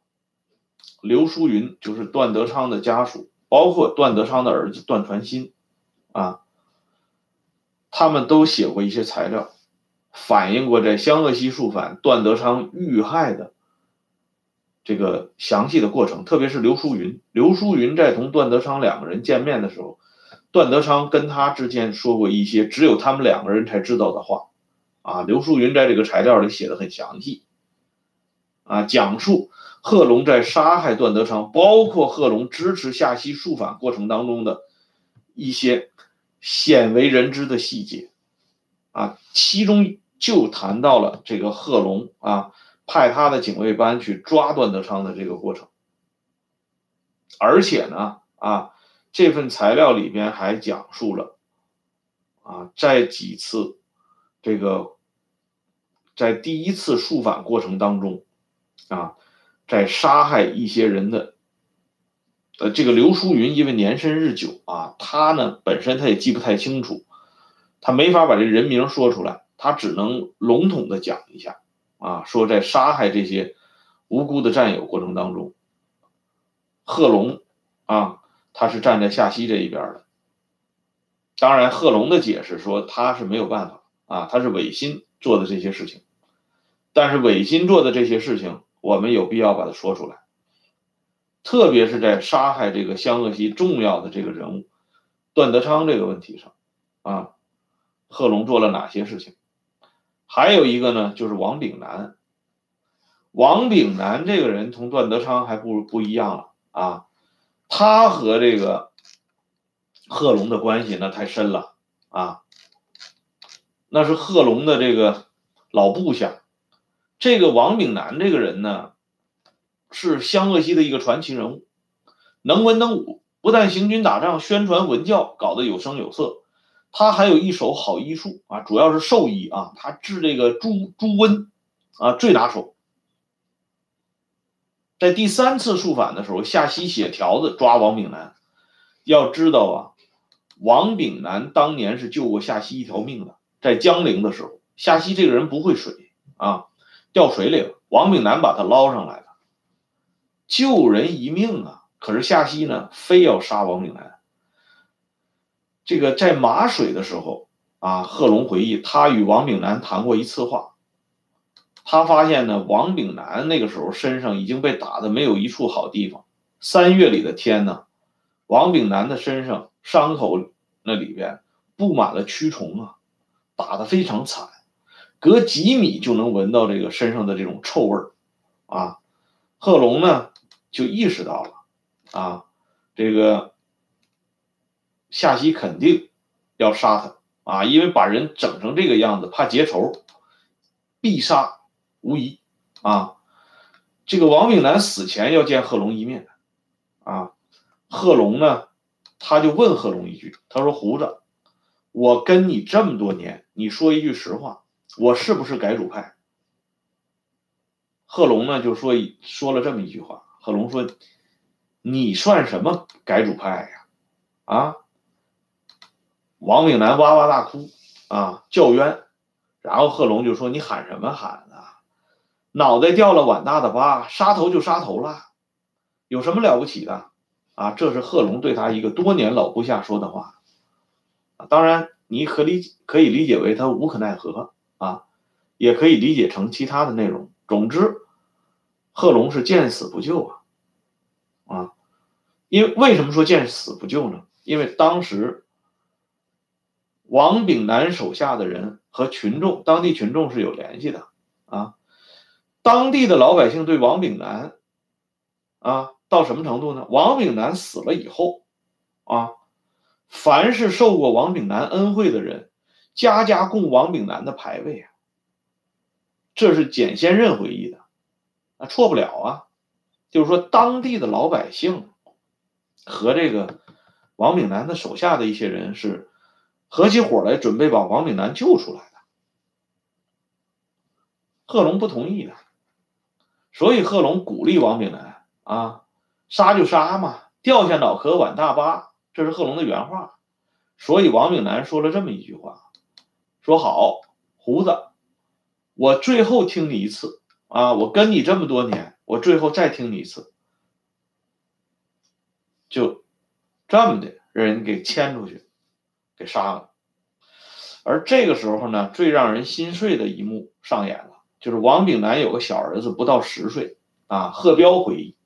刘书云就是段德昌的家属，包括段德昌的儿子段传新啊，他们都写过一些材料，反映过在湘鄂西肃反段德昌遇害的这个详细的过程。特别是刘书云，刘书云在同段德昌两个人见面的时候，段德昌跟他之间说过一些只有他们两个人才知道的话啊，刘书云在这个材料里写的很详细啊，讲述贺龙在杀害段德昌，包括贺龙支持夏曦肃反过程当中的一些鲜为人知的细节啊，其中就谈到了这个贺龙啊派他的警卫班去抓段德昌的这个过程。而且呢啊，这份材料里边还讲述了啊，在几次这个在第一次肃反过程当中啊，在杀害一些人的这个刘书云因为年深日久啊，他呢本身他也记不太清楚，他没法把这人名说出来，他只能笼统的讲一下啊，说在杀害这些无辜的战友过程当中，贺龙啊他是站在夏曦这一边的。当然贺龙的解释说他是没有办法啊，他是违心做的这些事情，但是违心做的这些事情我们有必要把它说出来，特别是在杀害这个湘鄂西重要的这个人物段德昌这个问题上啊，贺龙做了哪些事情。还有一个呢，就是王炳南。王炳南这个人同段德昌还不一样了啊，他和这个贺龙的关系那太深了啊，那是贺龙的这个老部下。这个王炳南这个人呢，是湘鄂西的一个传奇人物，能文能武，不但行军打仗宣传文教搞得有声有色，他还有一手好医术啊，主要是兽医啊，他治这个猪瘟啊最拿手。在第三次肃反的时候，夏曦写条子抓王炳南。要知道啊，王炳南当年是救过夏曦一条命的，在江陵的时候，夏曦这个人不会水啊，掉水里了，王炳南把他捞上来了，救人一命啊。可是夏曦呢非要杀王炳南。这个在马水的时候啊，贺龙回忆他与王炳南谈过一次话，他发现呢王炳南那个时候身上已经被打得没有一处好地方，3月里的天呢，王炳南的身上伤口那里边布满了蛆虫啊，打得非常惨，隔几米就能闻到这个身上的这种臭味儿啊。贺龙呢就意识到了啊，这个夏曦肯定要杀他啊，因为把人整成这个样子怕结仇，必杀无疑啊。这个王炳南死前要见贺龙一面啊，贺龙呢他就问贺龙一句，他说胡子，我跟你这么多年，你说一句实话，我是不是改主派？贺龙呢就说了这么一句话，贺龙说你算什么改主派呀？啊，王炳南哇哇大哭啊，叫冤。然后贺龙就说你喊什么喊啊，脑袋掉了碗大的疤，杀头就杀头了，有什么了不起的啊？这是贺龙对他一个多年老部下说的话。当然你可以理解为他无可奈何啊，也可以理解成其他的内容。总之贺龙是见死不救啊。为什么说见死不救呢？因为当时王炳南手下的人和当地群众是有联系的啊。当地的老百姓对王炳南啊到什么程度呢？王炳南死了以后啊，凡是受过王炳南恩惠的人，家家供王炳南的牌位啊，这是简先任回忆的啊，错不了啊。就是说当地的老百姓和这个王炳南的手下的一些人是合起伙来准备把王炳南救出来的，贺龙不同意的，所以贺龙鼓励王炳南啊，杀就杀嘛，掉下脑壳碗大疤。这是贺龙的原话，所以王炳南说了这么一句话，说好，胡子，我最后听你一次啊，我跟你这么多年，我最后再听你一次，就这么的人给牵出去，给杀了。而这个时候呢，最让人心碎的一幕上演了，就是王炳南有个小儿子不到10岁啊，贺彪回忆，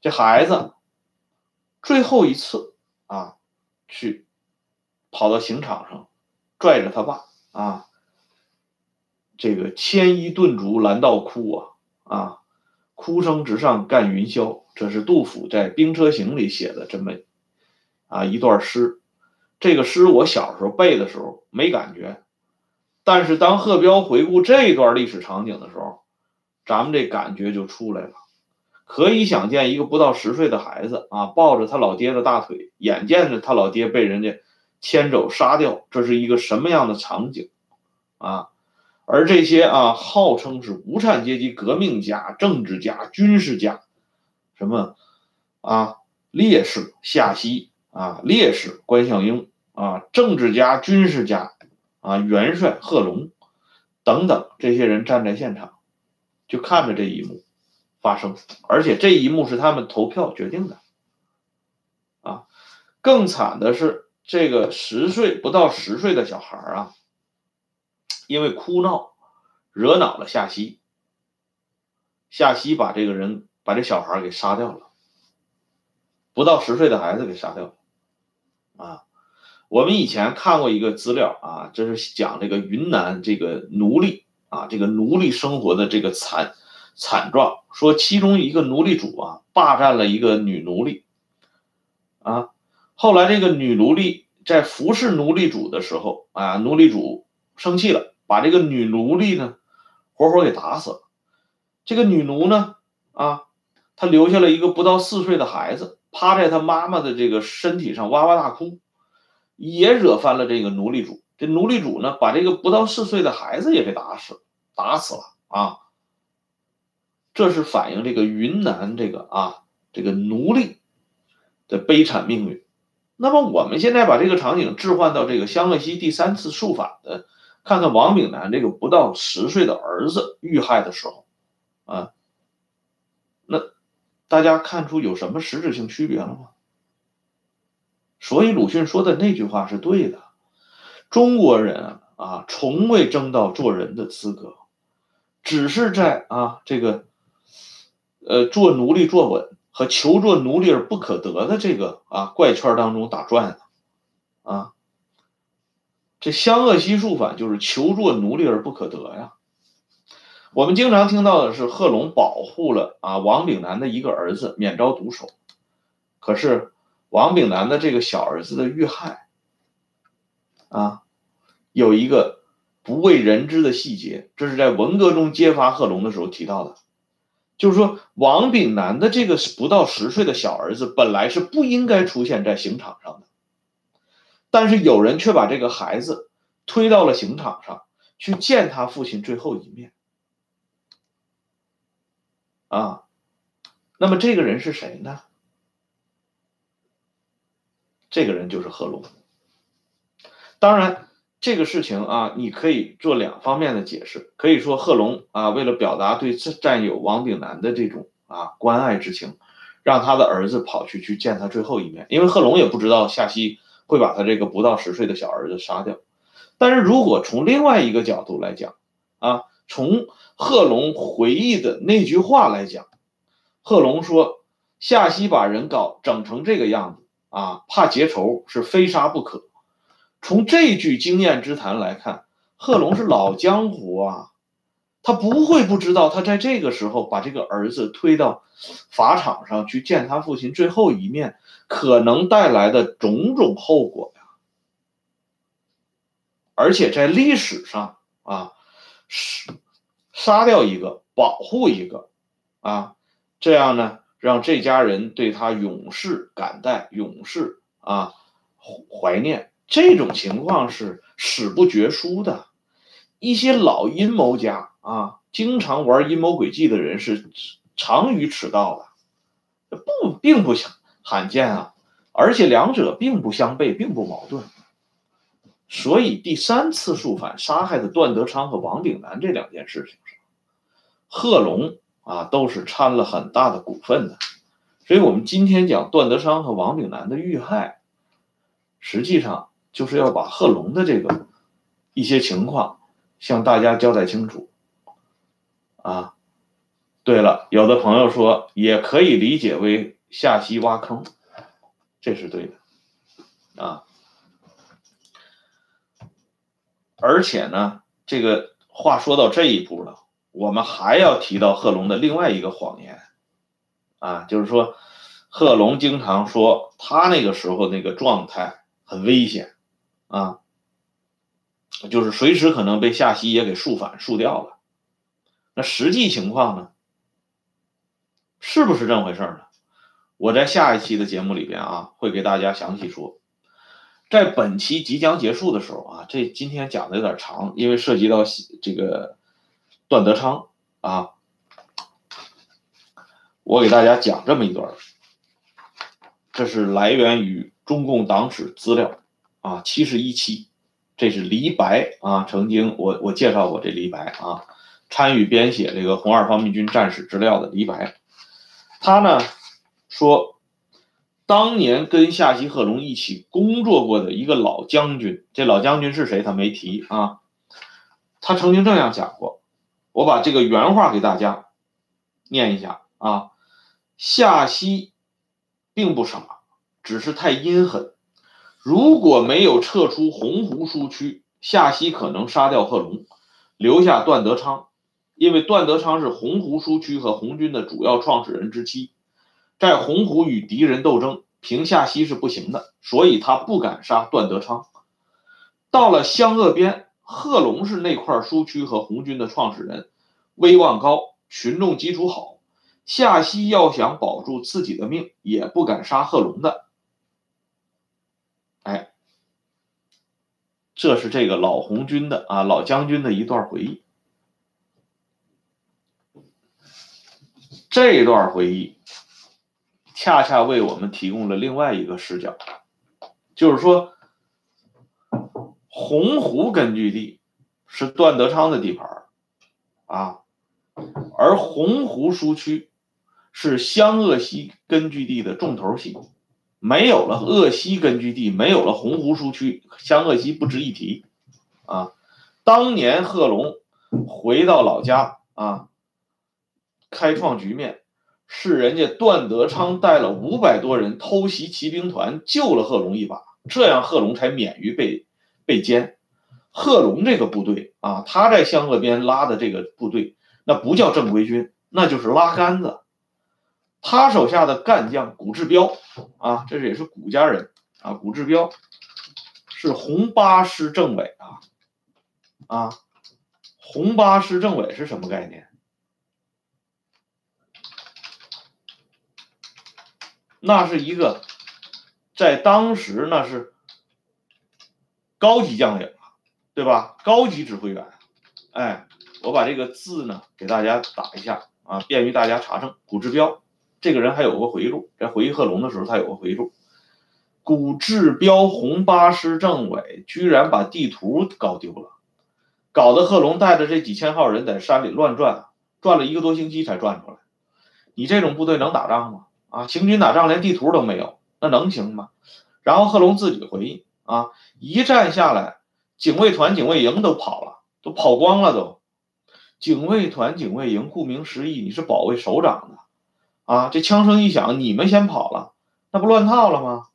这孩子最后一次啊，去跑到刑场上，拽着他爸啊，这个牵衣顿足，拦道哭啊，哭声直上干云霄。这是杜甫在《兵车行》里写的这么啊一段诗。这个诗我小时候背的时候没感觉，但是当贺彪回顾这一段历史场景的时候，咱们这感觉就出来了。可以想见，一个不到10岁的孩子啊，抱着他老爹的大腿，眼见着他老爹被人家牵走杀掉，这是一个什么样的场景啊？而这些啊，号称是无产阶级革命家、政治家、军事家，什么啊，烈士夏曦啊，烈士关象英啊，政治家、军事家啊，元帅贺龙等等，这些人站在现场，就看着这一幕发生，而且这一幕是他们投票决定的啊。更惨的是这个不到十岁的小孩啊，因为哭闹惹恼了夏曦把这小孩给杀掉了，不到10岁的孩子给杀掉了啊。我们以前看过一个资料啊，这是讲这个云南这个奴隶啊，这个奴隶生活的这个惨状，说其中一个奴隶主啊霸占了一个女奴隶啊，后来这个女奴隶在服侍奴隶主的时候啊，奴隶主生气了，把这个女奴隶呢活活给打死了。这个女奴呢啊，她留下了一个不到4岁的孩子，趴在她妈妈的这个身体上哇哇大哭，也惹翻了这个奴隶主。这奴隶主呢把这个不到4岁的孩子也给打死了啊。这是反映这个云南这个奴隶的悲惨命运。那么我们现在把这个场景置换到这个湘鄂西第3次肃反的，看看王炳南这个不到10岁的儿子遇害的时候啊，那大家看出有什么实质性区别了吗？所以鲁迅说的那句话是对的，中国人啊，从未争到做人的资格，只是在啊这个做奴隶坐稳和求做奴隶而不可得的这个啊怪圈当中打转啊。这湘鄂西肃反就是求做奴隶而不可得呀。我们经常听到的是贺龙保护了啊王炳南的一个儿子免遭毒手，可是王炳南的这个小儿子的遇害啊，有一个不为人知的细节，这是在文革中揭发贺龙的时候提到的，就是说王炳南的这个不到10岁的小儿子本来是不应该出现在刑场上的，但是有人却把这个孩子推到了刑场上去见他父亲最后一面啊。那么这个人是谁呢？这个人就是贺龙。当然这个事情啊，你可以做两方面的解释，可以说贺龙啊，为了表达对战友王炳南的这种啊关爱之情，让他的儿子跑去见他最后一面，因为贺龙也不知道夏曦会把他这个不到10岁的小儿子杀掉。但是如果从另外一个角度来讲啊，从贺龙回忆的那句话来讲，贺龙说夏曦把人整成这个样子啊，怕结仇是非杀不可。从这句经验之谈来看，贺龙是老江湖啊，他不会不知道他在这个时候把这个儿子推到法场上去见他父亲最后一面可能带来的种种后果呀。而且在历史上啊，杀掉一个保护一个啊，这样呢让这家人对他永世感戴，永世啊怀念，这种情况是史不绝书的。一些老阴谋家啊，经常玩阴谋诡计的人是常于此道的，并不罕见啊，而且两者并不相悖，并不矛盾。所以第3次肃反杀害的段德昌和王炳南这两件事情上，贺龙啊都是掺了很大的股份的。所以我们今天讲段德昌和王炳南的遇害，实际上就是要把贺龙的这个一些情况向大家交代清楚啊。对了，有的朋友说也可以理解为夏曦挖坑，这是对的啊。而且呢，这个话说到这一步了，我们还要提到贺龙的另外一个谎言啊，就是说贺龙经常说他那个时候那个状态很危险啊，就是随时可能被夏曦也给肃反肃掉了。那实际情况呢，是不是这么回事呢？我在下一期的节目里边啊会给大家详细说。在本期即将结束的时候啊，这今天讲的有点长，因为涉及到这个段德昌啊，我给大家讲这么一段，这是来源于中共党史资料啊71期，这是黎白啊，曾经我介绍过这黎白啊，参与编写这个红二方面军战史资料的黎白，他呢说。当年跟夏曦、贺龙一起工作过的一个老将军，这老将军是谁他没提啊，他曾经这样讲过，我把这个原话给大家念一下啊。夏曦并不傻，只是太阴狠，如果没有撤出洪湖苏区，夏曦可能杀掉贺龙，留下段德昌，因为段德昌是洪湖苏区和红军的主要创始人之一，在洪湖与敌人斗争，凭夏曦是不行的，所以他不敢杀段德昌。到了湘鄂边，贺龙是那块苏区和红军的创始人，威望高，群众基础好，夏曦要想保住自己的命，也不敢杀贺龙的。哎，这是这个老红军的啊老将军的一段回忆。这段回忆恰恰为我们提供了另外一个视角，就是说洪湖根据地是段德昌的地盘啊，而洪湖苏区是湘鄂西根据地的重头戏，没有了鄂西根据地，没有了洪湖苏区，湘鄂西不值一提啊。当年贺龙回到老家啊，开创局面是人家段德昌带了500多人偷袭骑兵团救了贺龙一把，这样贺龙才免于被歼。贺龙这个部队啊，他在湘鄂边拉的这个部队，那不叫正规军，那就是拉杆子。他手下的干将谷志彪啊，这也是谷家人啊，谷志彪是红八师政委啊。红八师政委是什么概念？那是一个在当时那是高级将领，对吧？高级指挥员。哎，我把这个字呢给大家打一下啊，便于大家查证。古志彪这个人还有个回忆录，在回忆贺龙的时候，他有个回忆录。古志彪红八师政委居然把地图搞丢了，搞得贺龙带着这几千号人在山里乱转，转了一个多星期才转出来。你这种部队能打仗吗？啊，行军打仗连地图都没有，那能行吗？然后贺龙自己回忆啊，一战下来，警卫团、警卫营都跑了，都跑光了都。警卫团、警卫营顾名思义，你是保卫首长的啊，这枪声一响，你们先跑了，那不乱套了吗？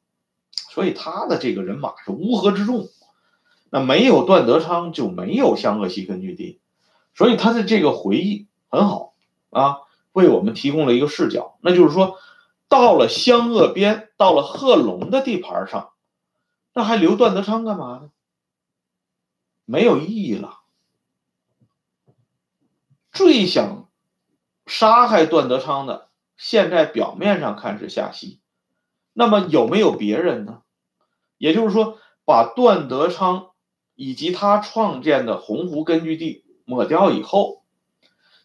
所以他的这个人马是乌合之众，那没有段德昌就没有湘鄂西根据地，所以他的这个回忆很好啊，为我们提供了一个视角，那就是说，到了湘鄂边，到了贺龙的地盘上，那还留段德昌干嘛呢？没有意义了。最想杀害段德昌的，现在表面上看是夏曦，那么有没有别人呢？也就是说，把段德昌以及他创建的洪湖根据地抹掉以后，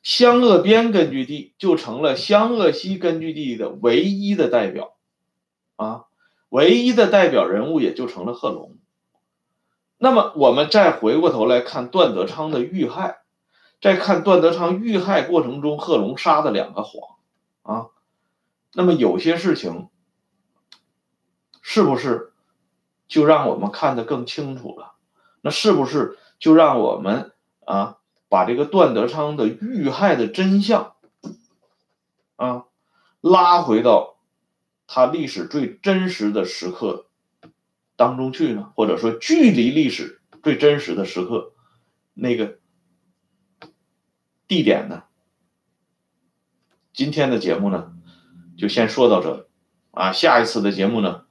湘鄂边根据地就成了湘鄂西根据地的唯一的代表啊，唯一的代表人物也就成了贺龙。那么我们再回过头来看段德昌的遇害，再看段德昌遇害过程中贺龙杀的两个谎啊，那么有些事情是不是就让我们看得更清楚了？那是不是就让我们啊把这个段德昌的遇害的真相啊拉回到他历史最真实的时刻当中去呢？或者说距离历史最真实的时刻那个地点呢？今天的节目呢就先说到这里啊，下一次的节目呢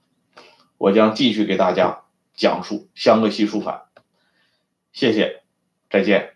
我将继续给大家讲述湘鄂西书法。谢谢，再见。